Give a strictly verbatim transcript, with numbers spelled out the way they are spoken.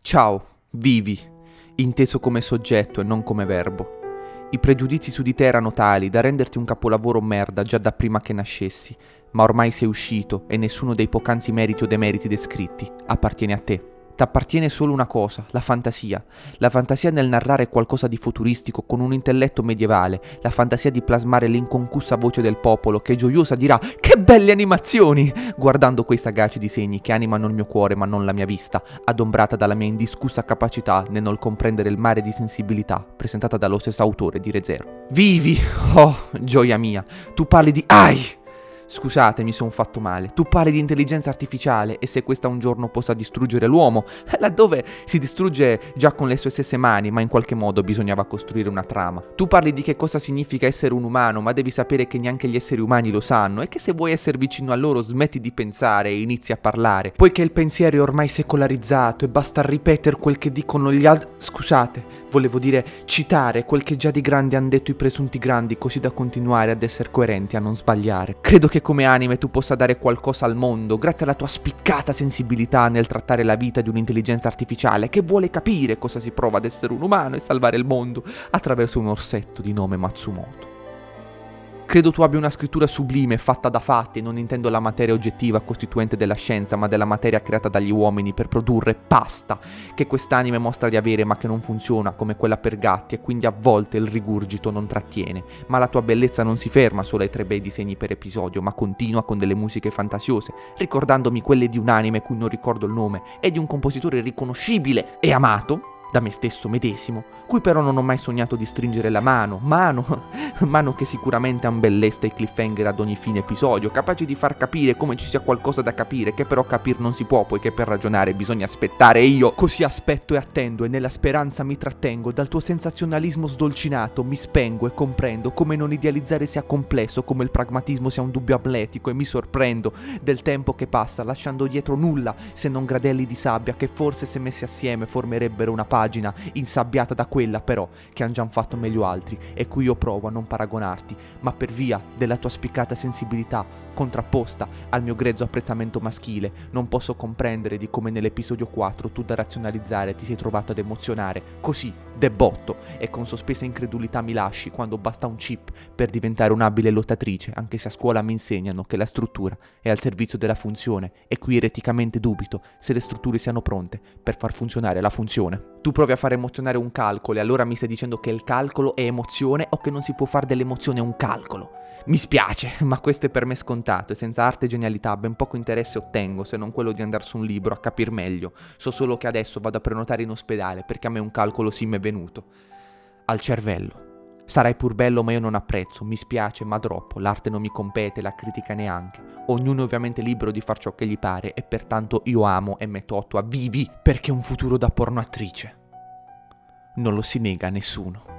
Ciao, Vivi, inteso come soggetto e non come verbo. I pregiudizi su di te erano tali da renderti un capolavoro merda già da prima che nascessi, ma ormai sei uscito e nessuno dei poc'anzi meriti o demeriti descritti appartiene a te. T'appartiene solo una cosa, la fantasia. La fantasia nel narrare qualcosa di futuristico con un intelletto medievale, la fantasia di plasmare l'inconcussa voce del popolo che gioiosa dirà «Che belle animazioni!» guardando quei sagaci disegni che animano il mio cuore ma non la mia vista, adombrata dalla mia indiscussa capacità nel non comprendere il mare di sensibilità presentata dallo stesso autore di Re Zero. Vivi! Oh, gioia mia! Tu parli di «Ai!» Scusate, mi sono fatto male. Tu parli di intelligenza artificiale e se questa un giorno possa distruggere l'uomo, laddove si distrugge già con le sue stesse mani, ma in qualche modo bisognava costruire una trama. Tu parli di che cosa significa essere un umano, ma devi sapere che neanche gli esseri umani lo sanno e che se vuoi essere vicino a loro smetti di pensare e inizi a parlare, poiché il pensiero è ormai secolarizzato e basta ripetere quel che dicono gli altri... Scusate, volevo dire citare quel che già di grandi hanno detto i presunti grandi, così da continuare ad essere coerenti, a non sbagliare. Credo che come anime tu possa dare qualcosa al mondo grazie alla tua spiccata sensibilità nel trattare la vita di un'intelligenza artificiale che vuole capire cosa si prova ad essere un umano e salvare il mondo attraverso un orsetto di nome Matsumoto. Credo tu abbia una scrittura sublime fatta da fatti, non intendo la materia oggettiva costituente della scienza, ma della materia creata dagli uomini per produrre pasta, che quest'anime mostra di avere ma che non funziona come quella per gatti e quindi a volte il rigurgito non trattiene. Ma la tua bellezza non si ferma solo ai tre bei disegni per episodio, ma continua con delle musiche fantasiose, ricordandomi quelle di un anime cui non ricordo il nome e di un compositore riconoscibile e amato da me stesso medesimo, cui però non ho mai sognato di stringere la mano, mano, mano che sicuramente ambellesta i cliffhanger ad ogni fine episodio, capace di far capire come ci sia qualcosa da capire, che però capir non si può, poiché per ragionare bisogna aspettare e io così aspetto e attendo e nella speranza mi trattengo, dal tuo sensazionalismo sdolcinato mi spengo e comprendo come non idealizzare sia complesso, come il pragmatismo sia un dubbio amletico e mi sorprendo del tempo che passa, lasciando dietro nulla se non gradelli di sabbia che forse se messi assieme formerebbero una parte pagina insabbiata da quella però che han già fatto meglio altri e cui io provo a non paragonarti, ma per via della tua spiccata sensibilità contrapposta al mio grezzo apprezzamento maschile non posso comprendere di come nell'episodio quattro tu da razionalizzare ti sei trovato ad emozionare così debotto e con sospesa incredulità mi lasci quando basta un chip per diventare un'abile lottatrice, anche se a scuola mi insegnano che la struttura è al servizio della funzione e qui ereticamente dubito se le strutture siano pronte per far funzionare la funzione. Tu provi a far emozionare un calcolo e allora mi stai dicendo che il calcolo è emozione o che non si può fare dell'emozione un calcolo. Mi spiace, ma questo è per me scontato e senza arte e genialità ben poco interesse ottengo se non quello di andare su un libro a capir meglio. So solo che adesso vado a prenotare in ospedale perché a me un calcolo sì mi è venuto. Al cervello. Sarai pur bello ma io non apprezzo, mi spiace ma troppo, l'arte non mi compete, la critica neanche. Ognuno è ovviamente libero di far ciò che gli pare e pertanto io amo e metto otto a Vivi perché un futuro da pornoattrice non lo si nega a nessuno.